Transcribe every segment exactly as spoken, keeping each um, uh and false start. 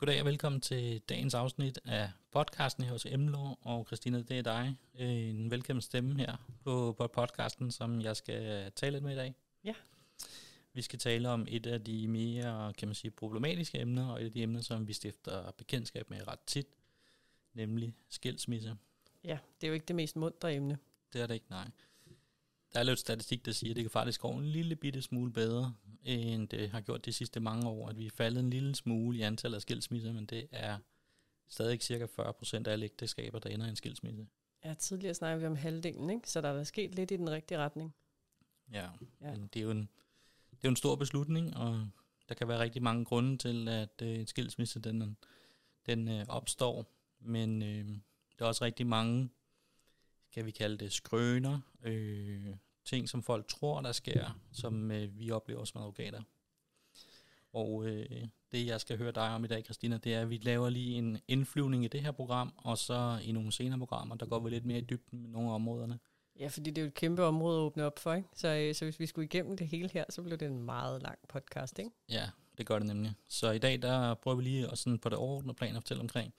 Goddag og velkommen til dagens afsnit af podcasten her hos Emlo, og Kristine, det er dig. En velkommen stemme her på, på podcasten, som jeg skal tale lidt med i dag. Ja. Vi skal tale om et af de mere, kan man sige, problematiske emner, og et af de emner, som vi stifter bekendtskab med ret tit, nemlig skilsmisse. Ja, det er jo ikke det mest muntre emne. Det er det ikke, nej. Der er lidt statistik, der siger, at det kan faktisk gå en lille bitte smule bedre, end det har gjort de sidste mange år, at vi er faldet en lille smule i antallet af skilsmisser, men det er stadig cirka fyrre procent af alle ægteskaber, der ender i en skilsmisse. Ja, tidligere snakkede vi om halvdelen, ikke? Så der er sket lidt i den rigtige retning. Ja, ja. Men det er jo en, det er en stor beslutning, og der kan være rigtig mange grunde til, at øh, en skilsmisse den, den øh, opstår, men øh, der er også rigtig mange, kan vi kalde det skrøner, øh, ting, som folk tror, der sker, som øh, vi oplever som advokater. Og øh, det, jeg skal høre dig om i dag, Christina, det er, at vi laver lige en indflyvning i det her program, og så i nogle senere programmer, der går vi lidt mere i dybden med nogle af områderne. Ja, fordi det er jo et kæmpe område at åbne op for, ikke? Så, øh, så hvis vi skulle igennem det hele her, så blev det en meget lang podcast, ikke? Ja, det gør det nemlig. Så i dag, der prøver vi lige at sådan på det overordnede plan at fortælle omkring,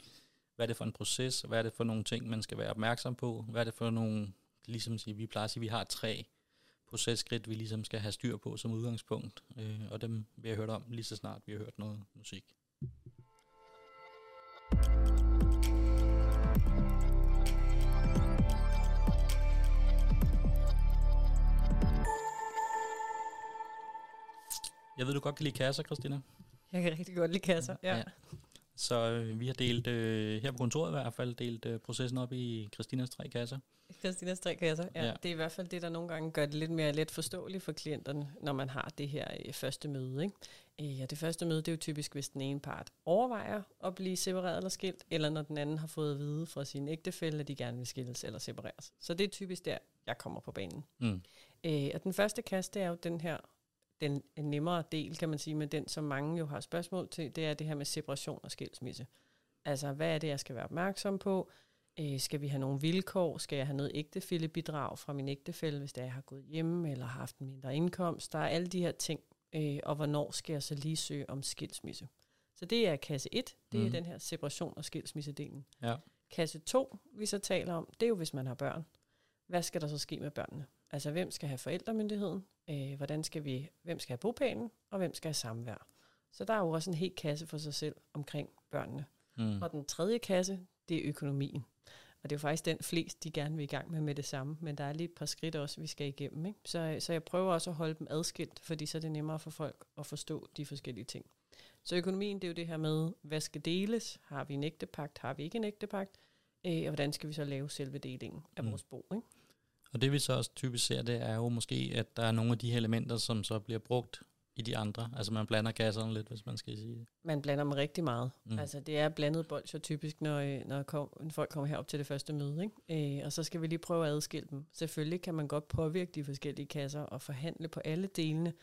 hvad er det for en proces, hvad er det for nogle ting, man skal være opmærksom på, hvad er det for nogle, ligesom sige, vi plejer at sige, vi har tre processkridt, vi ligesom skal have styr på som udgangspunkt, øh, og dem vil jeg høre om lige så snart vi har hørt noget musik. Jeg ved, du godt kan lide kasser, Christina. Jeg kan rigtig godt lide kasser, ja. ja. Så øh, vi har delt, øh, her på kontoret i hvert fald, delt øh, processen op i Kristinas tre kasser. Kristinas tre kasser, ja. ja. Det er i hvert fald det, der nogle gange gør det lidt mere let forståeligt for klienterne, når man har det her øh, første møde, ikke? Øh, og det første møde, det er jo typisk, hvis den ene part overvejer at blive separeret eller skilt, eller når den anden har fået at vide fra sin ægtefælle, at de gerne vil skilles eller separeres. Så det er typisk der, jeg kommer på banen. Mm. Øh, og den første kasse, det er jo den her, den nemmere del, kan man sige, men den, som mange jo har spørgsmål til, det er det her med separation og skilsmisse. Altså, hvad er det, jeg skal være opmærksom på? Øh, skal vi have nogle vilkår? Skal jeg have noget ægtefællebidrag fra min ægtefælle, hvis det er, jeg har gået hjemme eller har haft en mindre indkomst? Der er alle de her ting, øh, og hvornår skal jeg så lige søge om skilsmisse? Så det er kasse et, det mm. er den her separation og skilsmissedelen. Ja. Kasse to, vi så taler om, det er jo, hvis man har børn. Hvad skal der så ske med børnene? Altså, hvem skal have forældremyndigheden? Øh, hvordan skal vi, hvem skal have bopælen, og hvem skal have samvær? Så der er jo også en hel kasse for sig selv omkring børnene. Mm. Og den tredje kasse, det er økonomien. Og det er jo faktisk den flest, de gerne vil i gang med med det samme, men der er lige et par skridt også, vi skal igennem, ikke? Så, så jeg prøver også at holde dem adskilt, fordi så er det nemmere for folk at forstå de forskellige ting. Så økonomien, det er jo det her med, hvad skal deles? Har vi en ægtepagt? Har vi ikke en ægtepagt? Øh, og hvordan skal vi så lave selve delingen af mm. vores bo, ikke? Og det vi så også typisk ser, det er jo måske, at der er nogle af de her elementer, som så bliver brugt i de andre. Altså man blander kasserne lidt, hvis man skal sige det. Man blander dem rigtig meget. Mm. Altså det er blandet bolsjer typisk, når, når, kom, når folk kommer herop til det første møde, ikke? Øh, og så skal vi lige prøve at adskille dem. Selvfølgelig kan man godt påvirke de forskellige kasser og forhandle på alle delene.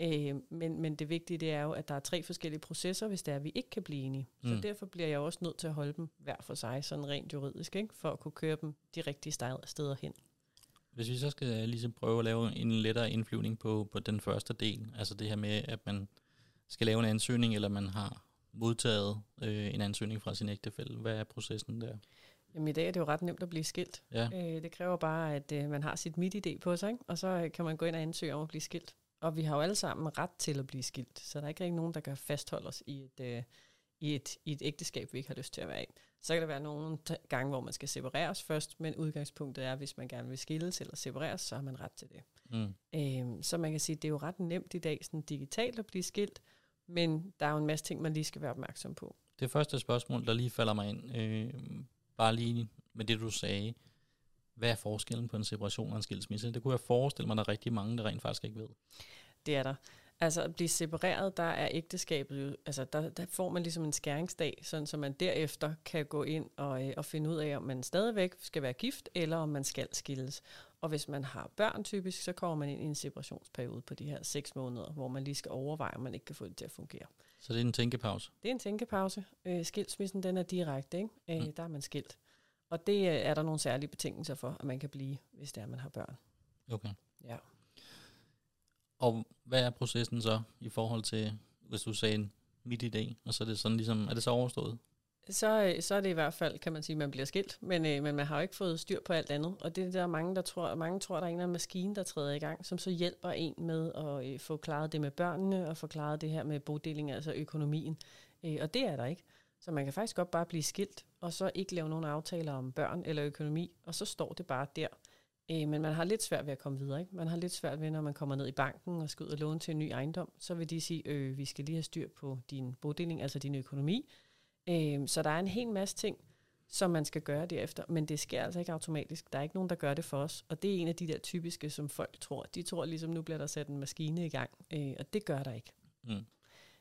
Øh, men, men det vigtige, det er jo, at der er tre forskellige processer, hvis det er, vi ikke kan blive enige. Mm. Så derfor bliver jeg også nødt til at holde dem hver for sig, sådan rent juridisk, ikke? For at kunne køre dem de rigtige steder hen. Hvis vi så skal ligesom prøve at lave en lettere indflyvning på, på den første del, altså det her med, at man skal lave en ansøgning, eller man har modtaget øh, en ansøgning fra sin ægtefælle. Hvad er processen der? Jamen i dag er det jo ret nemt at blive skilt. Ja. Øh, det kræver bare, at øh, man har sit MitID på sig, ikke? Og så øh, kan man gå ind og ansøge om at blive skilt. Og vi har jo alle sammen ret til at blive skilt, så der er ikke rigtig nogen, der kan fastholde os i et, øh, i, et, i et ægteskab, vi ikke har lyst til at være i. Så kan der være nogle gange, hvor man skal separeres først, men udgangspunktet er, at hvis man gerne vil skilles eller separeres, så har man ret til det. Mm. Øhm, så man kan sige, at det er jo ret nemt i dag sådan digitalt at blive skilt, men der er jo en masse ting, man lige skal være opmærksom på. Det første spørgsmål, der lige falder mig ind, øh, bare lige med det, du sagde, hvad er forskellen på en separation og en skilsmisse? Det kunne jeg forestille mig, der er rigtig mange, der rent faktisk ikke ved. Det er der. Altså at blive separeret, der er ægteskabet jo, altså der, der får man ligesom en skæringsdag, sådan så man derefter kan gå ind og, øh, og finde ud af, om man stadigvæk skal være gift, eller om man skal skilles. Og hvis man har børn typisk, så kommer man ind i en separationsperiode på de her seks måneder, hvor man lige skal overveje, om man ikke kan få det til at fungere. Så det er en tænkepause? Det er en tænkepause. Øh, skilsmissen, den er direkte, ikke? Øh, mm. Der er man skilt. Og det øh, er der nogle særlige betingelser for, at man kan blive, hvis det er, man har børn. Okay. Ja. Og hvad er processen så i forhold til, hvis du sagde, MitID, og så er det sådan ligesom, er det så overstået? Så, så er det i hvert fald, kan man sige, at man bliver skilt, men, øh, men man har jo ikke fået styr på alt andet. Og det er der mange, der tror, mange tror, der er en eller anden maskine, der træder i gang, som så hjælper en med at øh, få klaret det med børnene og få klaret det her med bodeling, altså økonomien. Øh, og det er der ikke. Så man kan faktisk godt bare blive skilt, og så ikke lave nogen aftaler om børn eller økonomi, og så står det bare der. Øh, men man har lidt svært ved at komme videre, ikke? Man har lidt svært ved, når man kommer ned i banken og skal ud og låne til en ny ejendom, så vil de sige, øh, vi skal lige have styr på din bodeling, altså din økonomi. Så der er en hel masse ting, som man skal gøre derefter, men det sker altså ikke automatisk. Der er ikke nogen, der gør det for os, og det er en af de der typiske, som folk tror. De tror ligesom, nu bliver der sat en maskine i gang, og det gør der ikke. Mm.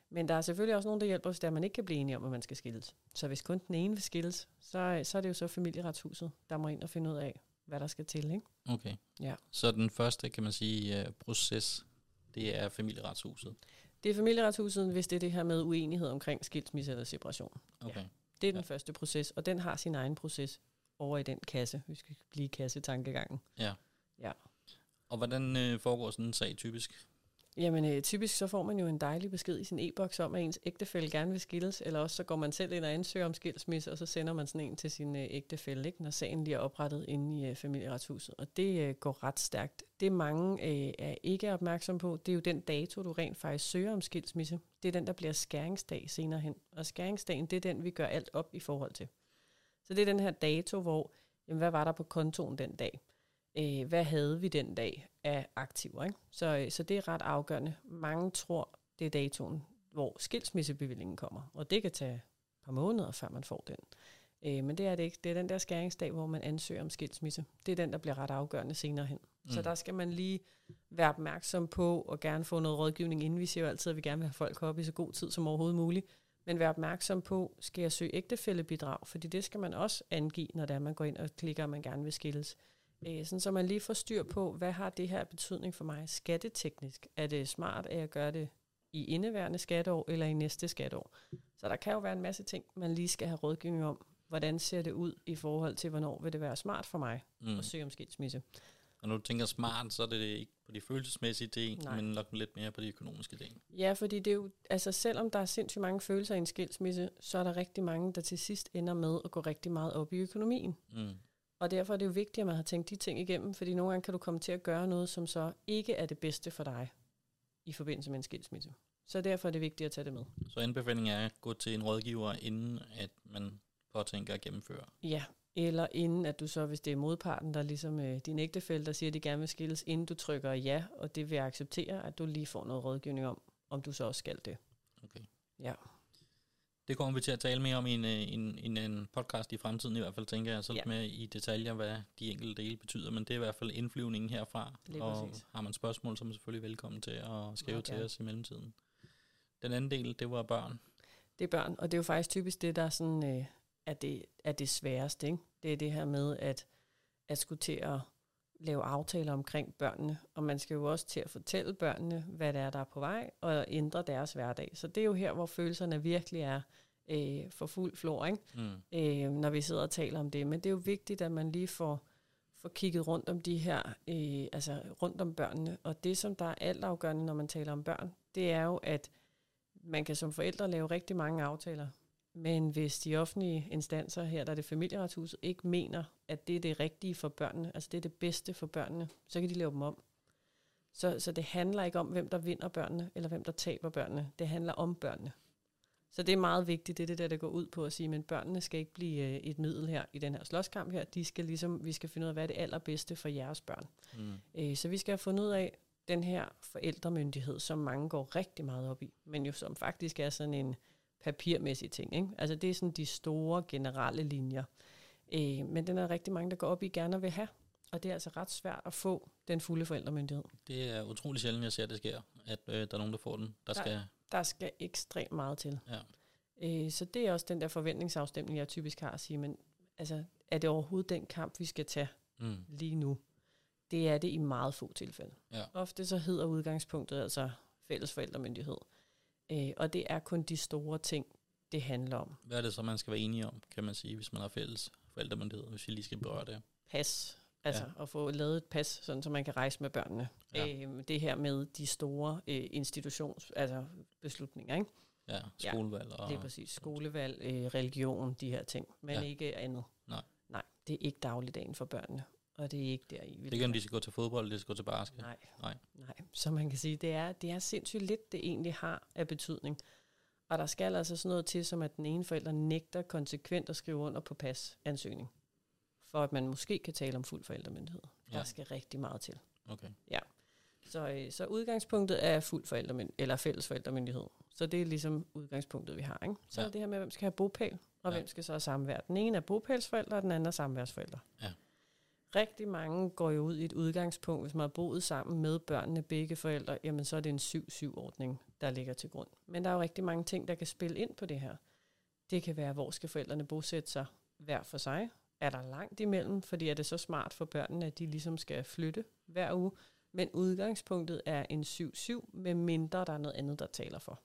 Men der er selvfølgelig også nogen, der hjælper os, der man ikke kan blive enige om, at man skal skilles. Så hvis kun den ene vil skilles, så, så er det jo så familieretshuset, der må ind og finde ud af, hvad der skal til. Ikke? Okay. Ja. Så den første, kan man sige, proces, det er familieretshuset. Det er familieretshuset, hvis det er det her med uenighed omkring skilsmisse eller separation. Okay. Ja. Det er den ja. første proces, og den har sin egen proces over i den kasse. Vi skal blive kassetankegangen. Ja. ja. Og hvordan øh, foregår sådan en sag typisk? Jamen øh, typisk så får man jo en dejlig besked i sin e-boks om, at ens ægtefælle gerne vil skilles, eller også så går man selv ind og ansøger om skilsmisse, og så sender man sådan en til sin øh, ægtefælle, ikke, når sagen lige er oprettet inde i øh, familieretshuset. Og det øh, går ret stærkt. Det mange øh, er ikke opmærksom på, det er jo den dato, du rent faktisk søger om skilsmisse. Det er den, der bliver skæringsdag senere hen. Og skæringsdagen, det er den, vi gør alt op i forhold til. Så det er den her dato, hvor, jamen, hvad var der på kontoen den dag? Æh, hvad havde vi den dag af aktiver, ikke? Så, øh, så det er ret afgørende. Mange tror, det er datoen, hvor skilsmissebevillingen kommer, og det kan tage et par måneder, før man får den. Æh, men det er det ikke. Det er den der skæringsdag, hvor man ansøger om skilsmisse. Det er den, der bliver ret afgørende senere hen. Mm. Så der skal man lige være opmærksom på, og gerne få noget rådgivning inden. Vi siger jo altid, at vi gerne vil have folk op i så god tid som overhovedet muligt. Men vær opmærksom på, skal jeg søge ægtefællebidrag? Fordi det skal man også angive, når det er, man går ind og klikker, og man gerne vil skilles. Sådan, så man lige får styr på, hvad har det her betydning for mig skatteteknisk? Er det smart, at jeg gør det i indeværende skatteår eller i næste skatteår? Så der kan jo være en masse ting, man lige skal have rådgivning om. Hvordan ser det ud i forhold til, hvornår vil det være smart for mig mm. at søge om skilsmisse? Og når du tænker smart, så er det ikke på de følelsesmæssige del, men nok lidt mere på de økonomiske del. Ja, fordi det er jo, altså selvom der er sindssygt mange følelser i en skilsmisse, så er der rigtig mange, der til sidst ender med at gå rigtig meget op i økonomien. Mm. Og derfor er det jo vigtigt, at man har tænkt de ting igennem, fordi nogle gange kan du komme til at gøre noget, som så ikke er det bedste for dig i forbindelse med en skilsmisse. Så derfor er det vigtigt at tage det med. Så anbefalingen er at gå til en rådgiver, inden at man påtænker at gennemføre? Ja, eller inden at du så, hvis det er modparten, der ligesom øh, din ægtefælle, der siger, at de gerne vil skilles, inden du trykker ja, og det vil jeg acceptere, at du lige får noget rådgivning om, om du så også skal det. Okay. Ja. Det kommer vi til at tale mere om i en, en, en, en podcast i fremtiden i hvert fald, tænker jeg, så yeah. med i detaljer, hvad de enkelte dele betyder, men det er i hvert fald indflyvningen herfra, og har man spørgsmål, så er man selvfølgelig velkommen til at skrive okay. til os i mellemtiden. Den anden del, det var børn. Det er børn, og det er jo faktisk typisk det, der sådan, øh, er, det, er det sværeste, ikke? Det er det her med at, at skulle til at lave aftaler omkring børnene, og man skal jo også til at fortælle børnene, hvad det er, der er på vej, og ændre deres hverdag. Så det er jo her, hvor følelserne virkelig er øh, for fuld flor, ikke? Mm. Øh, når vi sidder og taler om det. Men det er jo vigtigt, at man lige får, får kigget rundt om de her, øh, altså rundt om børnene. Og det, som der er altafgørende, når man taler om børn, det er jo, at man kan som forældre lave rigtig mange aftaler. Men hvis de offentlige instanser her, der er det familieretshuset, ikke mener, at det er det rigtige for børnene, altså det er det bedste for børnene, så kan de lave dem om. Så, så det handler ikke om, hvem der vinder børnene, eller hvem der taber børnene. Det handler om børnene. Så det er meget vigtigt, det er det der, der går ud på at sige, men børnene skal ikke blive et middel her i den her slåskamp her. De skal ligesom, vi skal finde ud af, hvad er det allerbedste for jeres børn. Mm. Øh, så vi skal have fundet ud af den her forældremyndighed, som mange går rigtig meget op i, men jo som faktisk er sådan en papirmæssige ting, ikke? Altså det er sådan de store generelle linjer. Øh, men den er rigtig mange, der går op i, gerne vil have. Og det er altså ret svært at få den fulde forældremyndighed. Det er utrolig sjældent, jeg ser, at det sker, at øh, der er nogen, der får den. Der, der, skal... der skal ekstremt meget til. Ja. Øh, så det er også den der forventningsafstemning, jeg typisk har at sige, men altså, er det overhovedet den kamp, vi skal tage mm. lige nu? Det er det i meget få tilfælde. Ja. Ofte så hedder udgangspunktet altså fælles forældremyndighed. Øh, og det er kun de store ting, det handler om. Hvad er det så, man skal være enige om, kan man sige, hvis man har fælles forældremyndighed, hvis vi lige skal berøre det? Pas, altså ja. At få lavet et pas, sådan, så man kan rejse med børnene. Ja. Øh, det her med de store øh, institutions, altså beslutninger, ikke? Ja, skolevalg. Og det er præcis. Skolevalg, øh, religion, de her ting. Men ja. Ikke andet. Nej. Nej, det er ikke dagligdagen for børnene. Og det er ikke der i. Det er om de skal gå til fodbold, eller de skal gå til basket. Nej. Nej. Nej. Så man kan sige, det er, det er sindssygt lidt, det egentlig har af betydning. Og der skal altså sådan noget til, som at den ene forælder nægter konsekvent at skrive under på pasansøgning. For at man måske kan tale om fuld forældremyndighed. Ja. Der skal rigtig meget til. Okay. Ja. Så, så udgangspunktet er fuld forældremyndighed, eller fælles forældremyndighed. Så det er ligesom udgangspunktet, vi har. Ikke? Så ja. Det her med, hvem skal have bopæl, og ja. Hvem skal så have samvær. Den ene er bopælsforældre, og den anden er samværsforældre. Ja. Rigtig mange går jo ud i et udgangspunkt, hvis man har boet sammen med børnene, begge forældre, jamen så er det en syv syv-ordning, der ligger til grund. Men der er jo rigtig mange ting, der kan spille ind på det her. Det kan være, hvor skal forældrene bosætte sig hver for sig? Er der langt imellem? Fordi er det så smart for børnene, at de ligesom skal flytte hver uge? Men udgangspunktet er en syv syv, med mindre der er noget andet, der taler for.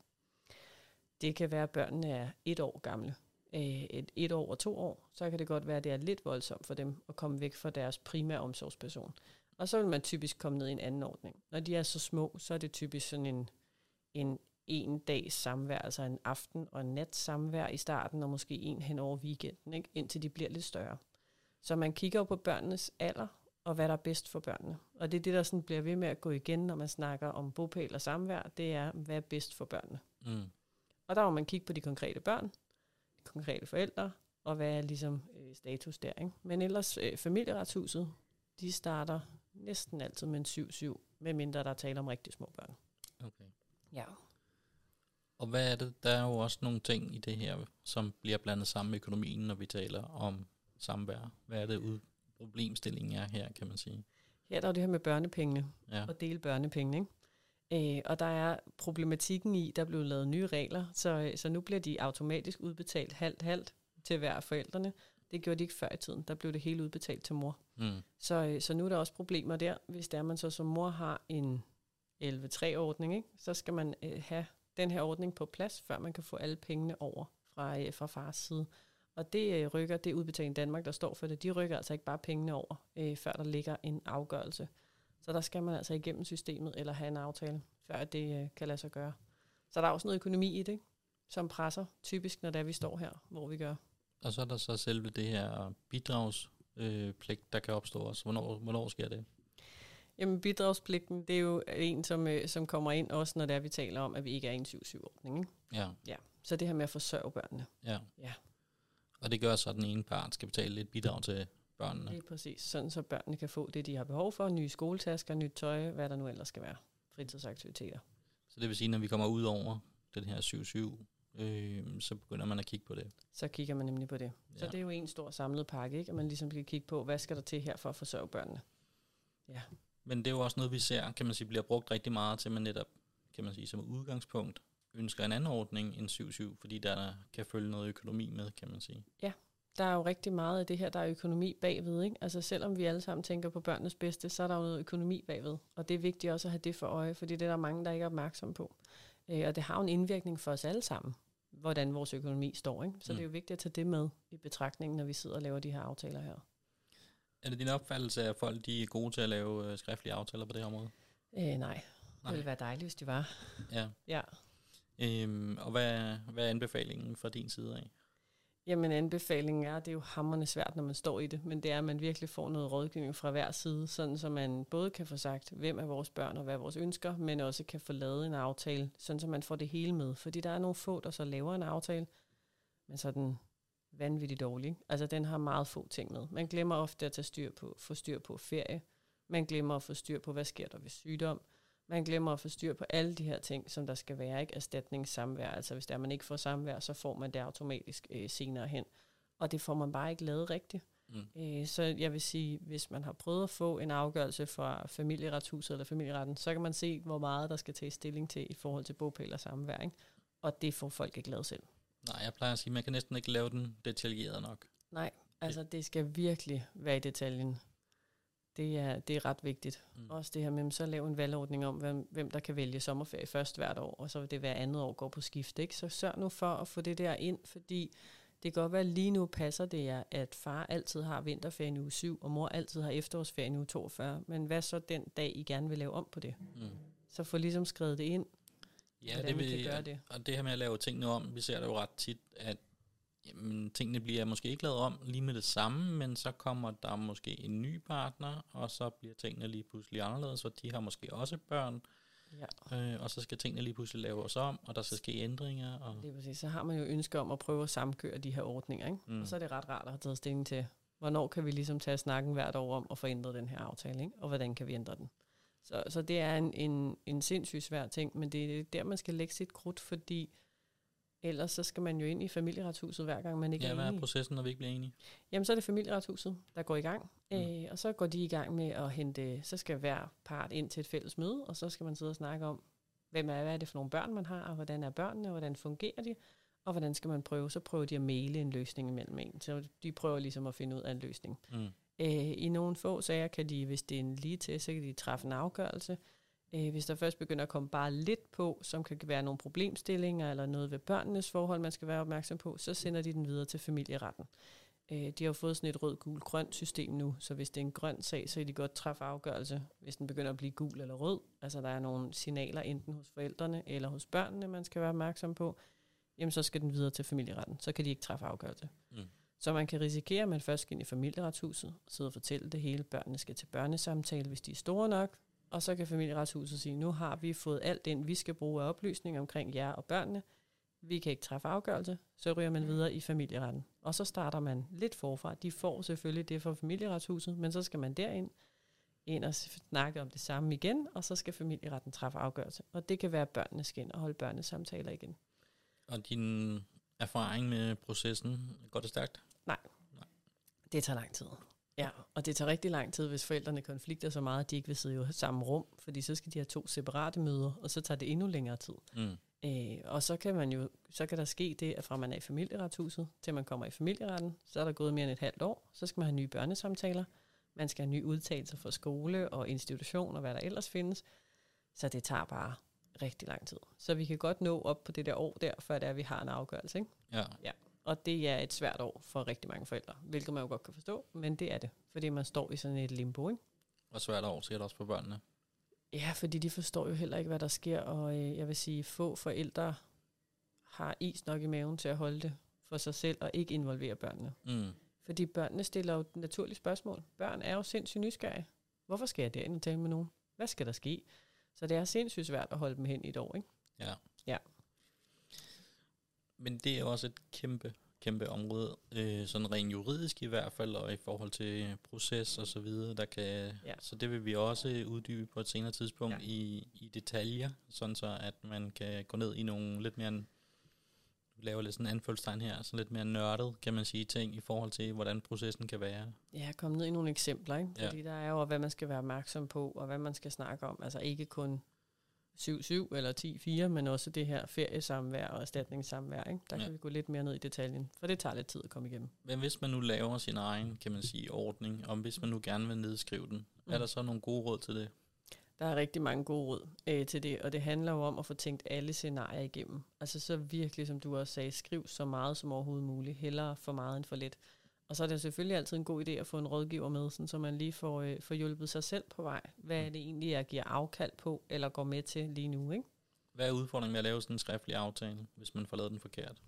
Det kan være, at børnene er et år gamle. Et, et år og to år, så kan det godt være, at det er lidt voldsomt for dem at komme væk fra deres primære omsorgsperson. Og så vil man typisk komme ned i en anden ordning. Når de er så små, så er det typisk sådan en en, en dags samvær, altså en aften- og en nat samvær i starten, og måske en hen over weekenden, ikke? Indtil de bliver lidt større. Så man kigger på børnenes alder, og hvad der er bedst for børnene. Og det er det, der sådan bliver ved med at gå igen, når man snakker om bopæl og samvær, det er, hvad er bedst for børnene. Mm. Og der må man kigge på de konkrete børn, konkrete forældre, og hvad er ligesom øh, status der, ikke? Men ellers øh, familieretshuset, de starter næsten altid med en syv syv, medmindre der taler om rigtig små børn. Okay. Ja. Og hvad er det? Der er jo også nogle ting i det her, som bliver blandet sammen med økonomien, når vi taler om samvær. Hvad er det ud- problemstillingen er her, kan man sige? Ja, der er det her med børnepengene, ja. Og dele børnepengene, ikke? Øh, og der er problematikken i, der blev lavet nye regler, så, så nu bliver de automatisk udbetalt halvt-halvt til hver af forældrene. Det gjorde de ikke før i tiden, der blev det hele udbetalt til mor. Mm. Så, så nu er der også problemer der, hvis der man så som mor har en elleve tre-ordning, ikke? Så skal man øh, have den her ordning på plads, før man kan få alle pengene over fra, øh, fra fars side. Og det øh, rykker, det er Udbetaling Danmark, der står for det, de rykker altså ikke bare pengene over, øh, før der ligger en afgørelse. Så der skal man altså igennem systemet eller have en aftale, før det øh, kan lade sig gøre. Så der er også noget økonomi i det, som presser typisk, når det er, vi står her, hvor vi gør. Og så er der så selve det her bidragspligt, øh, der kan opstå også. Hvornår, hvornår sker det? Jamen bidragspligten, det er jo en, som, øh, som kommer ind også, når det er, vi taler om, at vi ikke er en syv syv-ordning. Ikke? Ja. Ja. Så det her med at forsørge børnene. Ja. Ja. Og det gør så, at den ene part skal betale et bidrag til børnene. Det er præcis, sådan så børnene kan få det, de har behov for. Nye skoletasker, nyt tøj, hvad der nu ellers skal være. Fritidsaktiviteter. Så det vil sige, at når vi kommer ud over den her syv syv, øh, så begynder man at kigge på det. Så kigger man nemlig på det. Ja. Så det er jo en stor samlet pakke, ikke? Og man ligesom kan kigge på, hvad skal der til her for at forsørge børnene. Ja. Men det er jo også noget, vi ser, kan man sige, bliver brugt rigtig meget til, man netop, kan man sige, som udgangspunkt ønsker en anden ordning end syv syv, fordi der kan følge noget økonomi med, kan man sige. Ja. Der er jo rigtig meget af det her, der er økonomi bagved, ikke? Altså selvom vi alle sammen tænker på børnenes bedste, så er der jo noget økonomi bagved. Og det er vigtigt også at have det for øje, fordi det er der mange, der ikke er opmærksomme på. Øh, og det har jo en indvirkning for os alle sammen, hvordan vores økonomi står, ikke? Så mm. det er jo vigtigt at tage det med i betragtningen, når vi sidder og laver de her aftaler her. Er det din opfattelse, at folk de er gode til at lave øh, skriftlige aftaler på det her område? Øh, nej. nej, det ville være dejligt, hvis de var. Ja. ja. Øhm, og hvad, hvad er anbefalingen fra din side af? Jamen anbefalingen er, det er jo hamrende svært, når man står i det, men det er, at man virkelig får noget rådgivning fra hver side, sådan så man både kan få sagt, hvem er vores børn og hvad er vores ønsker, men også kan få lavet en aftale, sådan så man får det hele med. Fordi der er nogle få, der så laver en aftale, men så er den vanvittigt dårlig. Altså den har meget få ting med. Man glemmer ofte at tage styr på, få styr på ferie, man glemmer at få styr på, hvad sker der ved sygdom, man glemmer at få styr på alle de her ting, som der skal være, ikke? Erstatningssamvær. Altså hvis der man ikke får samvær, så får man det automatisk øh, senere hen. Og det får man bare ikke lavet rigtigt. Mm. Øh, så jeg vil sige, hvis man har prøvet at få en afgørelse fra familieretshuset eller familieretten, så kan man se, hvor meget der skal tage stilling til i forhold til bopæl og samvær. Ikke? Og det får folk ikke lavet selv. Nej, jeg plejer at sige, man kan næsten ikke lave den detaljeret nok. Nej, altså det skal virkelig være i detaljen. Det er, det er ret vigtigt. Mm. Også det her med, så lave en valgordning om, hvem, hvem der kan vælge sommerferie først hvert år, og så vil det hver andet år går på skift. Ikke? Så sørg nu for at få det der ind, fordi det kan godt være, lige nu passer det jer, at far altid har vinterferie i uge syv, og mor altid har efterårsferie i uge toogfyrre. Men hvad så den dag, I gerne vil lave om på det? Mm. Så få ligesom skrevet det ind ja, hvordan det vi kan gøre det. Og det her med at lave tingene om, vi ser det jo ret tit, at jamen, tingene bliver måske ikke lavet om lige med det samme, men så kommer der måske en ny partner, og så bliver tingene lige pludselig anderledes, og de har måske også børn. Ja. Øh, og så skal tingene lige pludselig laves om, og der skal ske ændringer. Og det er præcis. Så har man jo ønske om at prøve at samkøre de her ordninger, ikke? Mm. Og så er det ret rart at have taget stilling til, hvornår kan vi ligesom tage snakken hvert år om at få ændret den her aftale, ikke? Og hvordan kan vi ændre den. Så, så det er en, en, en sindssygt svær ting, men det er der, man skal lægge sit krudt, fordi ellers så skal man jo ind i familieretshuset, hver gang man ikke ja, er enig. Ja, hvad er processen, når vi ikke bliver enige? Jamen, så er det familieretshuset, der går i gang. Mm. Øh, og så går de i gang med at hente, så skal hver part ind til et fælles møde, og så skal man sidde og snakke om, hvem er, hvad er det for nogle børn, man har, og hvordan er børnene, og hvordan fungerer de, og hvordan skal man prøve. Så prøver de at male en løsning imellem en. Så de prøver ligesom at finde ud af en løsning. Mm. Øh, I nogle få sager kan de, hvis det er en lige til, så kan de træffe en afgørelse. Hvis der først begynder at komme bare lidt på, som kan være nogle problemstillinger eller noget ved børnenes forhold, man skal være opmærksom på, så sender de den videre til familieretten. De har jo fået sådan et rød-gul-grønt system nu, så hvis det er en grøn sag, så kan de godt træffe afgørelse, hvis den begynder at blive gul eller rød. Altså der er nogle signaler enten hos forældrene eller hos børnene, man skal være opmærksom på. Jamen så skal den videre til familieretten, så kan de ikke træffe afgørelse. Mm. Så man kan risikere, at man først skal ind i familieretshuset, sidde og fortælle det hele, børnene skal til børnesamtale, hvis de er store nok. Og så kan familieretshuset sige, nu har vi fået alt ind, vi skal bruge af oplysninger omkring jer og børnene. Vi kan ikke træffe afgørelse, så ryger man videre i familieretten. Og så starter man lidt forfra. De får selvfølgelig det fra familieretshuset, men så skal man derind ind og snakke om det samme igen, og så skal familieretten træffe afgørelse. Og det kan være, at børnene skal ind og holde børnesamtaler igen. Og din erfaring med processen, går det stærkt? Nej, Nej. Det tager lang tid. Ja, og det tager rigtig lang tid, hvis forældrene konflikter så meget, at de ikke vil sidde i samme rum, fordi så skal de have to separate møder, og så tager det endnu længere tid. Mm. Øh, og så kan man jo, så kan der ske det, at fra man er i familieretshuset, til man kommer i familieretten, så er der gået mere end et halvt år, så skal man have nye børnesamtaler, man skal have nye udtalelser fra skole og institution og hvad der ellers findes, så det tager bare rigtig lang tid. Så vi kan godt nå op på det der år der, før det er, vi har en afgørelse, ikke? Ja. Ja. Og det er et svært år for rigtig mange forældre, hvilket man jo godt kan forstå, men det er det, fordi man står i sådan et limbo, ikke? Og svært år ser det også på børnene. Ja, fordi de forstår jo heller ikke, hvad der sker, og øh, jeg vil sige, få forældre har is nok i maven til at holde det for sig selv og ikke involvere børnene. Mm. Fordi børnene stiller jo naturlige spørgsmål. Børn er jo sindssygt nysgerrige. Hvorfor skal jeg derinde og tale med nogen? Hvad skal der ske? Så det er sindssygt svært at holde dem hen i et år, ikke? Ja. Ja. Men det er også et kæmpe, kæmpe område, øh, sådan rent juridisk i hvert fald, og i forhold til proces og så videre, der kan, ja. Så det vil vi også uddybe på et senere tidspunkt ja. i, i detaljer, sådan så at man kan gå ned i nogle lidt mere, vi laver lidt sådan en anfølgelstegn her, så lidt mere nørdet, kan man sige, ting i forhold til, hvordan processen kan være. Ja, komme ned i nogle eksempler, ikke? Fordi ja. Der er jo, hvad man skal være opmærksom på, og hvad man skal snakke om, altså ikke kun syv syv eller ti fire, men også det her feriesamvær og erstatningssamvær, ikke? Der kan ja. vi gå lidt mere ned i detaljen, for det tager lidt tid at komme igennem. Men hvis man nu laver sin egen, kan man sige, ordning, og hvis man nu gerne vil nedskrive den, mm. er der så nogle gode råd til det? Der er rigtig mange gode råd øh, til det, og det handler jo om at få tænkt alle scenarier igennem. Altså så virkelig, som du også sagde, skriv så meget som overhovedet muligt, hellere for meget end for lidt. Og så er det selvfølgelig altid en god idé at få en rådgiver med, sådan, så man lige får, øh, får hjulpet sig selv på vej. Hvad er det egentlig, jeg giver afkald på, eller går med til lige nu, ikke? Hvad er udfordringen med at lave sådan en skriftlig aftale, hvis man får lavet den forkert?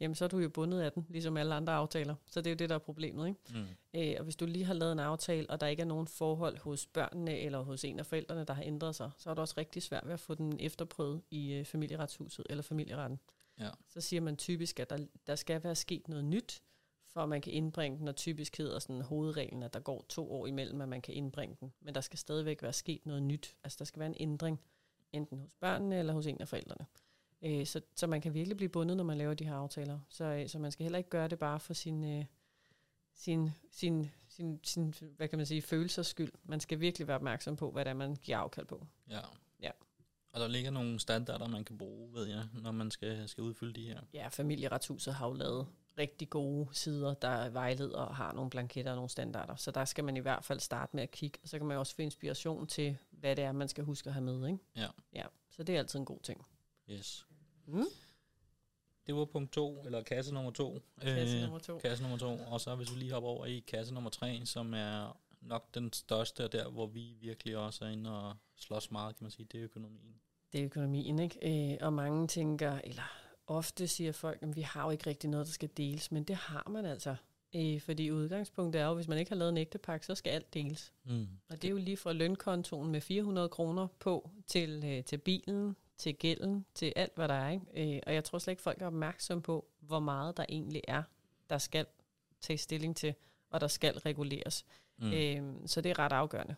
Jamen, så er du jo bundet af den, ligesom alle andre aftaler. Så det er jo det, der er problemet, ikke? Mm. Øh, og hvis du lige har lavet en aftale, og der ikke er nogen forhold hos børnene, eller hos en af forældrene, der har ændret sig, så er det også rigtig svært ved at få den efterprøvet i øh, familieretshuset, eller familieretten. Ja. Så siger man typisk, at der, der skal være sket noget nyt, for man kan indbringe den, og typisk hedder sådan hovedreglen, at der går to år imellem, at man kan indbringe den. Men der skal stadigvæk være sket noget nyt. Altså der skal være en ændring, enten hos børnene eller hos en af forældrene. Øh, så, så man kan virkelig blive bundet, når man laver de her aftaler. Så, øh, så man skal heller ikke gøre det bare for sin, øh, sin, sin, sin, sin, hvad kan man sige, følelsers skyld. Man skal virkelig være opmærksom på, hvad det er, man giver afkald på. Ja. Ja. Og der ligger nogle standarder, man kan bruge, ved jeg, når man skal, skal udfylde de her. Ja, familieretshuset har jo lavet rigtig gode sider, der vejleder og har nogle blanketter og nogle standarder. Så der skal man i hvert fald starte med at kigge, og så kan man også få inspiration til, hvad det er, man skal huske at have med, ikke? Ja. Ja, så det er altid en god ting. Yes. Mm. Det var punkt to, eller kasse nummer to. Kasse nummer to. Øh, kasse nummer to. Og så hvis vi lige hopper over i kasse nummer tre, som er nok den største, og der, hvor vi virkelig også er inde og slås meget, kan man sige, det er økonomien. det er økonomien, ikke? Øh, og mange tænker, eller ofte siger folk, at vi har jo ikke rigtig noget, der skal deles, men det har man altså. Øh, fordi udgangspunktet er jo, hvis man ikke har lavet en ægtepagt, så skal alt deles. Mm. Og det er jo lige fra lønkontoen med fire hundrede kroner på, til, øh, til bilen, til gælden, til alt, hvad der er. Ikke? Øh, og jeg tror slet ikke, folk er opmærksom på, hvor meget der egentlig er, der skal tage stilling til, og der skal reguleres. Mm. Øh, så det er ret afgørende.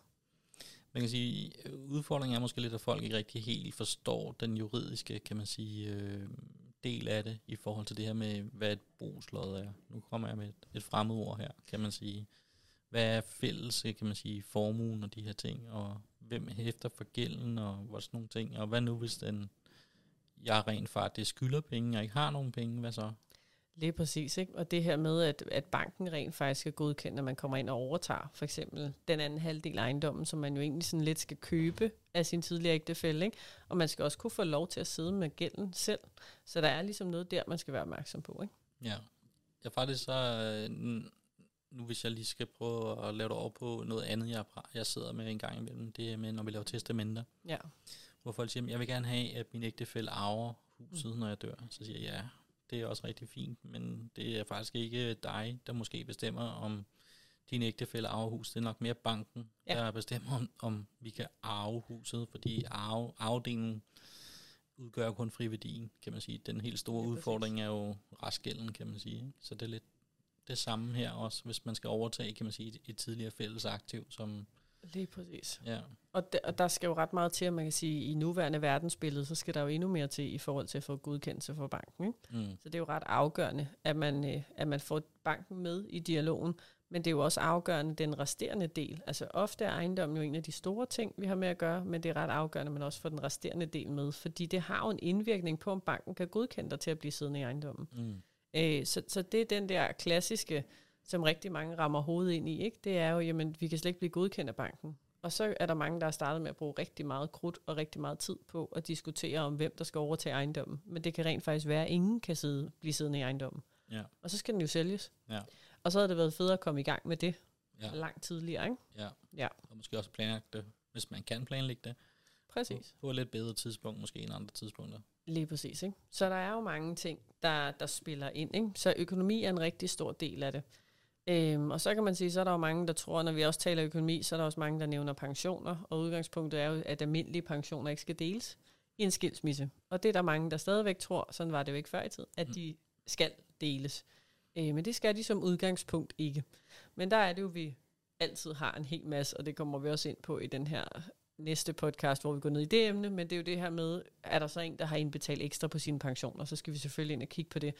Man kan sige, udfordringen er måske lidt, at folk ikke rigtig helt forstår den juridiske, kan man sige, øh, del af det, i forhold til det her med, hvad et brugslod er. Nu kommer jeg med et, et fremmedord her, kan man sige. Hvad er fælles, kan man sige, formuen og de her ting, og hvem hæfter for gælden, og hvad sådan nogle ting, og hvad nu, hvis den, jeg rent faktisk skylder penge, og ikke har nogen penge, hvad så? Lige præcis, ikke? Og det her med, at, at banken rent faktisk skal godkende, når man kommer ind og overtager for eksempel den anden halvdel af ejendommen, som man jo egentlig sådan lidt skal købe af sin tidligere ægtefælle, ikke? Og man skal også kunne få lov til at sidde med gælden selv. Så der er ligesom noget der, man skal være opmærksom på, ikke? Ja, jeg faktisk så, nu hvis jeg lige skal prøve at lave det over på noget andet, jeg, jeg sidder med en gang imellem, det er med, når vi laver testamenter. Ja. Hvor folk siger, jeg vil gerne have, at min ægtefælle arver huset, mm. når jeg dør. Så siger jeg, ja. Det er også rigtig fint, men det er faktisk ikke dig, der måske bestemmer, om din ægtefælle arver huset. Det er nok mere banken, ja. der bestemmer, om, om vi kan arve huset, fordi arve, arvedelen udgør kun friværdien, kan man sige. Den helt store ja, udfordring er jo restgælden, kan man sige. Så det er lidt det samme her også, hvis man skal overtage, kan man sige, et, et tidligere fælles aktiv, som... Lige præcis. Ja. Og, der, og der skal jo ret meget til, at man kan sige, at i nuværende verdensbillede, så skal der jo endnu mere til i forhold til at få godkendelse fra banken. Ikke? Mm. Så det er jo ret afgørende, at man, at man får banken med i dialogen, men det er jo også afgørende den resterende del. Altså ofte er ejendommen jo en af de store ting, vi har med at gøre, men det er ret afgørende, at man også får den resterende del med, fordi det har jo en indvirkning på, om banken kan godkende dig til at blive siddende i ejendommen. Mm. Øh, så, så det er den der klassiske... som rigtig mange rammer hovedet ind i, ikke? Det er jo, jamen, vi kan slet ikke blive godkendt af banken. Og så er der mange, der har startet med at bruge rigtig meget krudt og rigtig meget tid på at diskutere om, hvem der skal overtage ejendommen. Men det kan rent faktisk være, at ingen kan sidde, blive siddende i ejendommen. Ja. Og så skal den jo sælges. Ja. Og så havde det været federe at komme i gang med det ja. langt tidligere, ikke? Ja. ja, og måske også planlægge det, hvis man kan planlægge det. Præcis. På et lidt bedre tidspunkt, måske end andre tidspunkter. Lige præcis, ikke? Så der er jo mange ting, der, der spiller ind, ikke? Så økonomi er en rigtig stor del af det. Øhm, og så kan man sige, så er der jo mange, der tror, når vi også taler økonomi, så er der også mange, der nævner pensioner, og udgangspunktet er jo, at almindelige pensioner ikke skal deles i en skilsmisse. Og det er der mange, der stadigvæk tror, sådan var det jo ikke før i tid, at de skal deles. Øh, men det skal de som udgangspunkt ikke. Men der er det jo, vi altid har en hel masse, og det kommer vi også ind på i den her næste podcast, hvor vi går ned i det emne, men det er jo det her med, er der så en, der har indbetalt ekstra på sine pensioner, så skal vi selvfølgelig ind og kigge på det.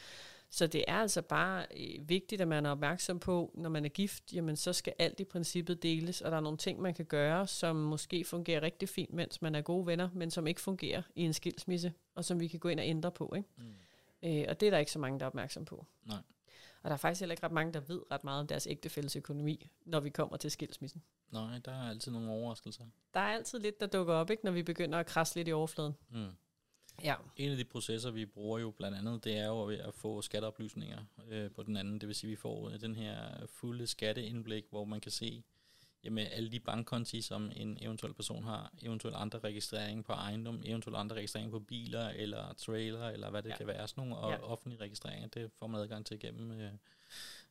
Så det er altså bare øh, vigtigt, at man er opmærksom på, når man er gift, jamen så skal alt i princippet deles, og der er nogle ting, man kan gøre, som måske fungerer rigtig fint, mens man er gode venner, men som ikke fungerer i en skilsmisse, og som vi kan gå ind og ændre på, ikke? Mm. Øh, og det er der ikke så mange, der er opmærksom på. Nej. Og der er faktisk heller ikke ret mange, der ved ret meget om deres ægtefælles økonomi, når vi kommer til skilsmissen. Nej, der er altid nogle overraskelser. Der er altid lidt, der dukker op, ikke, når vi begynder at krasse lidt i overfladen. Mm. Ja. En af de processer, vi bruger jo blandt andet, det er jo at få skatteoplysninger øh, på den anden. Det vil sige, at vi får den her fulde skatteindblik, hvor man kan se jamen, alle de bankkonti, som en eventuel person har, eventuelt andre registreringer på ejendom, eventuelt andre registreringer på biler eller trailer, eller hvad det ja. kan være, sådan nogle og ja. offentlige registreringer, det får man adgang til igennem øh,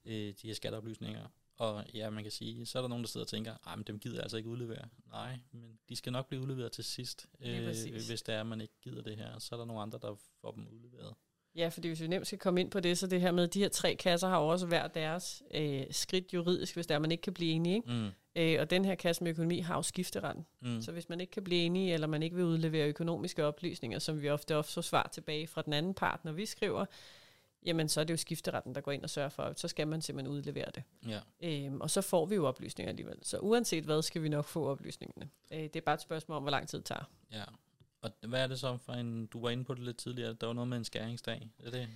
øh, de her skatteoplysninger. Og ja, man kan sige, så er der nogen, der sidder og tænker, nej, men dem gider jeg altså ikke udlevere. Nej, men de skal nok blive udleveret til sidst, øh, hvis det er, man ikke gider det her. Så er der nogle andre, der får dem udleveret. Ja, fordi hvis vi nemt skal komme ind på det, så det her med, de her tre kasser har også hver deres øh, skridt juridisk, hvis det er, man ikke kan blive enige. Ikke? Mm. Øh, og den her kasse med økonomi har jo skifteretten. Mm. Så hvis man ikke kan blive enige, eller man ikke vil udlevere økonomiske oplysninger, som vi ofte også får svar tilbage fra den anden part, når vi skriver, jamen så er det jo skifteretten, der går ind og sørger for, at så skal man simpelthen udlevere det. Ja. Øhm, og så får vi jo oplysninger alligevel. Så uanset hvad, skal vi nok få oplysningerne. Øh, det er bare et spørgsmål om, hvor lang tid det tager. Ja, og hvad er det så for en, du var inde på det lidt tidligere, der var noget med en skæringsdag, er det?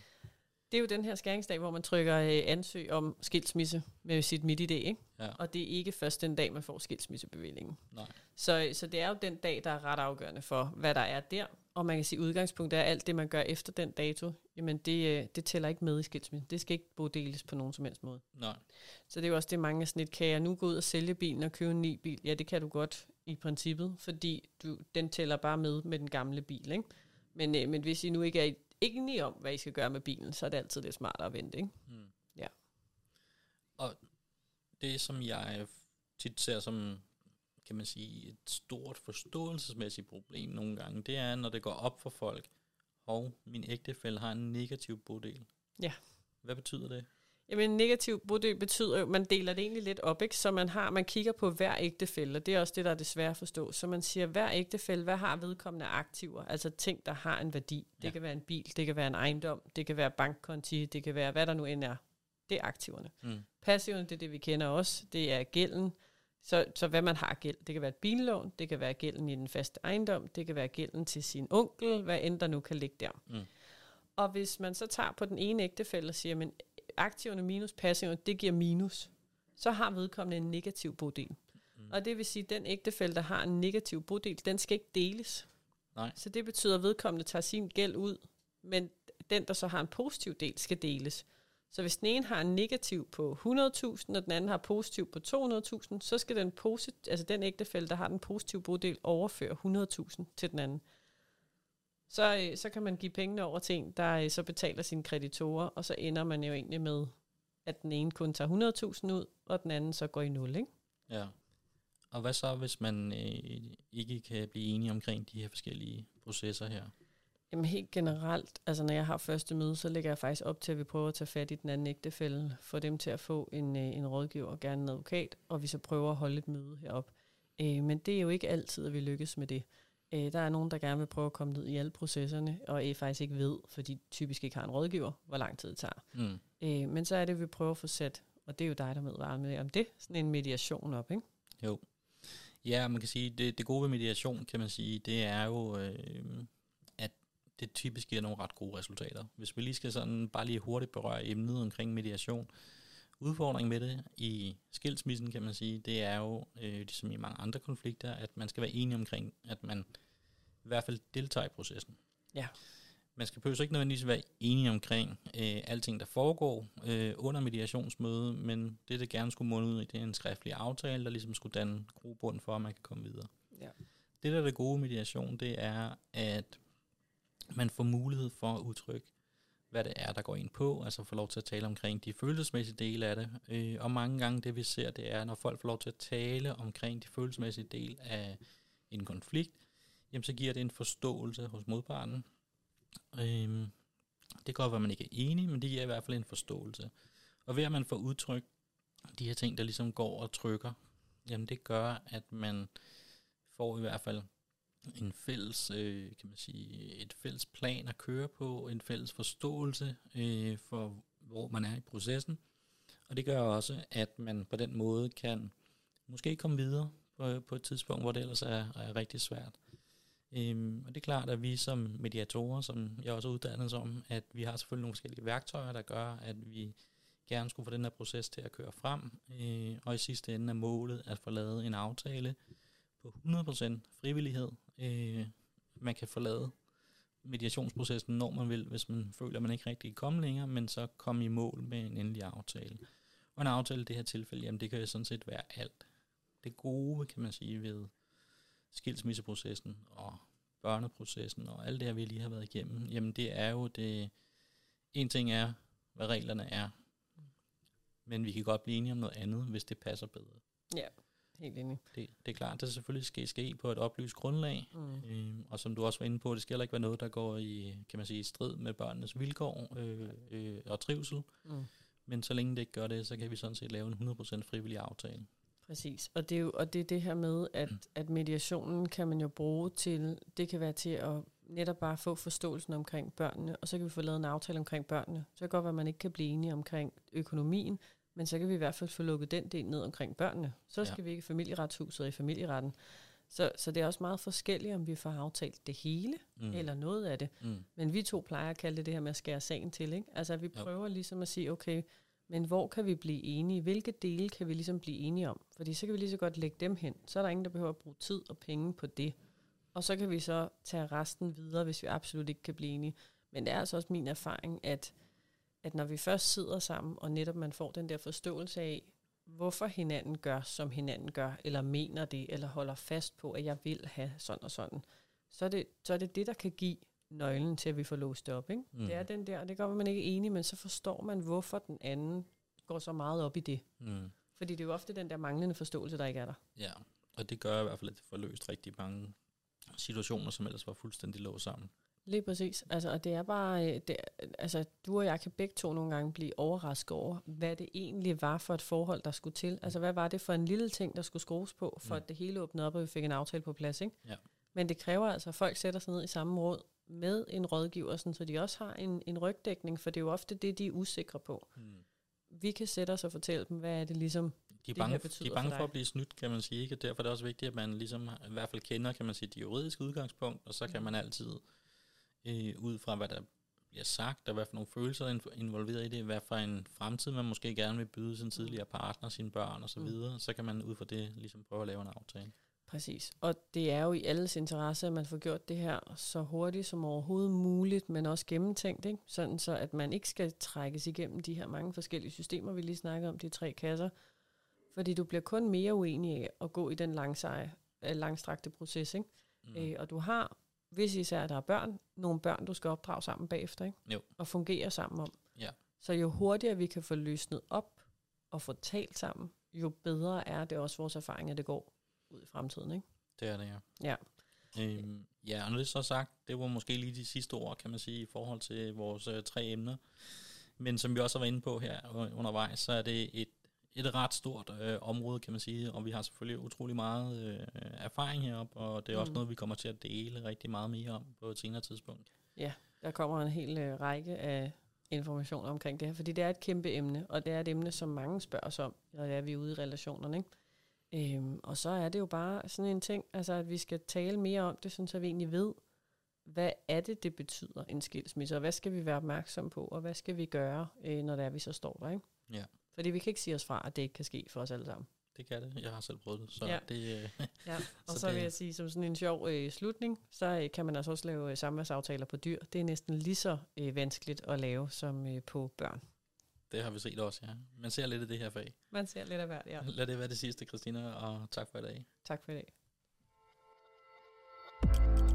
Det er jo den her skæringsdag, hvor man trykker øh, ansøg om skilsmisse med sit MitID, ikke? Ja. Og det er ikke først den dag, man får skilsmissebevillingen. Nej. Så, så det er jo den dag, der er ret afgørende for, hvad der er der. Og man kan sige, at udgangspunktet er, alt det, man gør efter den dato, jamen det, det tæller ikke med i skilsmissen. Det skal ikke boddeles på nogen som helst måde. Nej. Så det er jo også det, mange af sådan et, kan jeg nu gå ud og sælge bilen og købe en ny bil? Ja, det kan du godt i princippet, fordi du, den tæller bare med med den gamle bil, ikke? Men, øh, men hvis I nu ikke er enige om, hvad I skal gøre med bilen, så er det altid lidt smartere at vente, ikke? Mm. Ja. Og det, som jeg tit ser som, kan man sige, et stort forståelsesmæssigt problem nogle gange, det er, når det går op for folk, og min ægtefælle har en negativ bodel. Ja. Hvad betyder det? Jamen, negativ bodel betyder jo, man deler det egentlig lidt op, ikke? Så man har, man kigger på hver ægtefælle, og det er også det, der er det svære at forstå. Så man siger, hver ægtefælle, hvad har vedkommende aktiver? Altså ting, der har en værdi. Det ja. Kan være en bil, det kan være en ejendom, det kan være bankkonti, det kan være, hvad der nu end er. Det er aktiverne. Mm. Passiverne, det er det, vi kender også. Det er gælden. Så, så hvad man har gæld. Det kan være et billån, det kan være gælden i den faste ejendom, det kan være gælden til sin onkel, hvad end der nu kan ligge der. Mm. Og hvis man så tager på den ene ægtefælle og siger, men aktiverne minus passiverne, det giver minus, så har vedkommende en negativ bodel. Mm. Og det vil sige, at den ægtefælle, der har en negativ bodel, den skal ikke deles. Nej. Så det betyder, at vedkommende tager sin gæld ud, men den, der så har en positiv del, skal deles. Så hvis den ene har en negativ på hundrede tusind, og den anden har positiv på to hundrede tusind, så skal den, posit- altså den ægtefælle, der har den positive bodel, overføre hundrede tusind til den anden. Så, så kan man give pengene over til en, der så betaler sine kreditorer, og så ender man jo egentlig med, at den ene kun tager hundrede tusind ud, og den anden så går i nul, ikke? Ja. Og hvad så, hvis man øh, ikke kan blive enige omkring de her forskellige processer her? Jamen helt generelt, altså når jeg har første møde, så lægger jeg faktisk op til, at vi prøver at tage fat i den anden ægtefælle, få dem til at få en, en rådgiver, gerne en advokat, og vi så prøver at holde et møde heroppe. Øh, men det er jo ikke altid, at vi lykkes med det. Øh, der er nogen, der gerne vil prøve at komme ned i alle processerne, og I faktisk ikke ved, fordi typisk ikke har en rådgiver, hvor lang tid det tager. Mm. Øh, men så er det, vi prøver at få sat, og det er jo dig, der medvarer med om det, sådan en mediation op, ikke? Jo. Ja, man kan sige, det, det gode ved mediation, kan man sige, det er jo... Øh, det typisk giver nogle ret gode resultater. Hvis vi lige skal sådan bare lige hurtigt berøre emnet omkring mediation. Udfordringen med det i skilsmissen, kan man sige, det er jo, øh, ligesom i mange andre konflikter, at man skal være enig omkring, at man i hvert fald deltager i processen. Ja. Man skal behøves ikke nødvendigvis være enig omkring øh, alting, der foregår øh, under mediationsmødet, men det, det gerne skulle munde ud i, det er en skriftlig aftale, der ligesom skulle danne grobund for, at man kan komme videre. Ja. Det, der er det gode mediation, det er, at man får mulighed for at udtrykke, hvad det er, der går ind på, altså får lov til at tale omkring de følelsesmæssige dele af det. Øh, og mange gange det, vi ser, det er, når folk får lov til at tale omkring de følelsesmæssige dele af en konflikt, jamen så giver det en forståelse hos modparten. Øh, det går, at man ikke er enig, men det giver i hvert fald en forståelse. Og ved at man får udtrykt de her ting, der ligesom går og trykker, jamen det gør, at man får i hvert fald en fælles, øh, kan man sige, et fælles plan at køre på, en fælles forståelse øh, for, hvor man er i processen. Og det gør også, at man på den måde kan måske komme videre på, på et tidspunkt, hvor det ellers er, er rigtig svært. Øhm, og det er klart, at vi som mediatorer, som jeg også er uddannet som, at vi har selvfølgelig nogle forskellige værktøjer, der gør, at vi gerne skulle få den her proces til at køre frem. Øh, og i sidste ende er målet at få lavet en aftale på hundrede procent frivillighed. Øh, man kan forlade mediationsprocessen, når man vil, hvis man føler, at man ikke rigtig kan komme længere, men så komme i mål med en endelig aftale. Og en aftale i det her tilfælde, jamen det kan jo sådan set være alt. Det gode, kan man sige, ved skilsmisseprocessen og børneprocessen og alt det her, vi lige har været igennem, jamen det er jo det, en ting er, hvad reglerne er, men vi kan godt blive enige om noget andet, hvis det passer bedre. Ja. Helt enig. Det, det er klart, det selvfølgelig skal ske på et oplyst grundlag, mm. øhm, og som du også var inde på, det skal heller ikke være noget, der går i, kan man sige, i strid med børnenes vilkår øh, øh, og trivsel, mm. men så længe det ikke gør det, så kan vi sådan set lave en hundrede procent frivillig aftale. Præcis, og det er jo og det, er det her med, at, mm. at mediationen kan man jo bruge til, det kan være til at netop bare få forståelsen omkring børnene, og så kan vi få lavet en aftale omkring børnene. Så kan det godt være, at man ikke kan blive enige omkring økonomien, men så kan vi i hvert fald få lukket den del ned omkring børnene. Så skal ja. vi ikke i familieretshuset og i familieretten. Så, så det er også meget forskelligt, om vi får aftalt det hele, mm. eller noget af det. Mm. Men vi to plejer at kalde det det her med at skære sagen til, ikke? Altså vi prøver ja. ligesom at sige, okay, men hvor kan vi blive enige? Hvilke dele kan vi ligesom blive enige om? Fordi så kan vi lige så godt lægge dem hen. Så er der ingen, der behøver at bruge tid og penge på det. Og så kan vi så tage resten videre, hvis vi absolut ikke kan blive enige. Men det er altså også min erfaring, at at når vi først sidder sammen, og netop man får den der forståelse af, hvorfor hinanden gør, som hinanden gør, eller mener det, eller holder fast på, at jeg vil have sådan og sådan, så er det så er det, det, der kan give nøglen til, at vi får låst det op. Ikke? Mm. Det er den der, og det gør man ikke enig, men så forstår man, hvorfor den anden går så meget op i det. Mm. Fordi det er jo ofte den der manglende forståelse, der ikke er der. Ja, og det gør i hvert fald, at det får løst rigtig mange situationer, som ellers var fuldstændig låst sammen. Lige præcis. Altså, og det er bare, det, altså, du og jeg kan begge to nogle gange blive overrasket over, hvad det egentlig var for et forhold, der skulle til. Altså, hvad var det for en lille ting, der skulle skrues på, for mm. at det hele åbnede op, og vi fik en aftale på plads, ikke? Ja. Men det kræver altså, at folk sætter sig ned i samme råd med en rådgiver, sådan, så de også har en, en rygdækning, for det er jo ofte det, de er usikre på. Mm. Vi kan sætte os og fortælle dem, hvad er det ligesom, de er bange, det de er bange for, for at blive snydt, kan man sige, ikke? Og derfor er det også vigtigt, at man ligesom i hvert fald kender, kan man sige, de juridiske udgangspunkt, og så kan mm. man altid øh, ud fra, hvad der bliver sagt, og hvad for nogle følelser er involveret i det, hvad for en fremtid, man måske gerne vil byde sin tidligere partner, sine børn osv., så, mm. så kan man ud fra det ligesom prøve at lave en aftale. Præcis, og det er jo i alles interesse, at man får gjort det her så hurtigt som overhovedet muligt, men også gennemtænkt, ikke? Sådan så, at man ikke skal trækkes igennem de her mange forskellige systemer, vi lige snakkede om, de tre kasser, fordi du bliver kun mere uenig af at gå i den langseje, langstrakte proces, ikke? Mm. Øh, og du har, hvis især der er børn, nogle børn, du skal opdrage sammen bagefter, ikke? Jo. Og fungere sammen om. Ja. Så jo hurtigere vi kan få løsnet op og få talt sammen, jo bedre er det også vores erfaring, at det går ud i fremtiden, ikke? Det er det, ja. Ja, øhm, ja og når det så sagt, det var måske lige de sidste ord, kan man sige, i forhold til vores øh, tre emner. Men som vi også har været inde på her undervejs, så er det et, et ret stort øh, område, kan man sige, og vi har selvfølgelig utrolig meget øh, erfaring herop, og det er også mm. noget, vi kommer til at dele rigtig meget mere om på et senere tidspunkt. Ja, der kommer en hel øh, række af information omkring det her, fordi det er et kæmpe emne, og det er et emne, som mange spørger os om, når det er, vi er ude i relationerne, ikke? Øhm, og så er det jo bare sådan en ting, altså at vi skal tale mere om det, sådan så vi egentlig ved, hvad er det, det betyder en skilsmisse, og hvad skal vi være opmærksom på, og hvad skal vi gøre, øh, når det er, vi så står der, ikke? Ja. Fordi vi kan ikke sige os fra, at det ikke kan ske for os alle sammen. Det kan det, jeg har selv prøvet det. Så ja. det øh, ja. Og så, så det, vil jeg sige, som sådan en sjov øh, slutning, så øh, kan man altså også lave øh, samværsaftaler på dyr. Det er næsten lige så øh, vanskeligt at lave som øh, på børn. Det har vi set også, ja. Man ser lidt af det her fag. Man ser lidt af hvert, ja. Lad det være det sidste, Christina, og tak for i dag. Tak for i dag.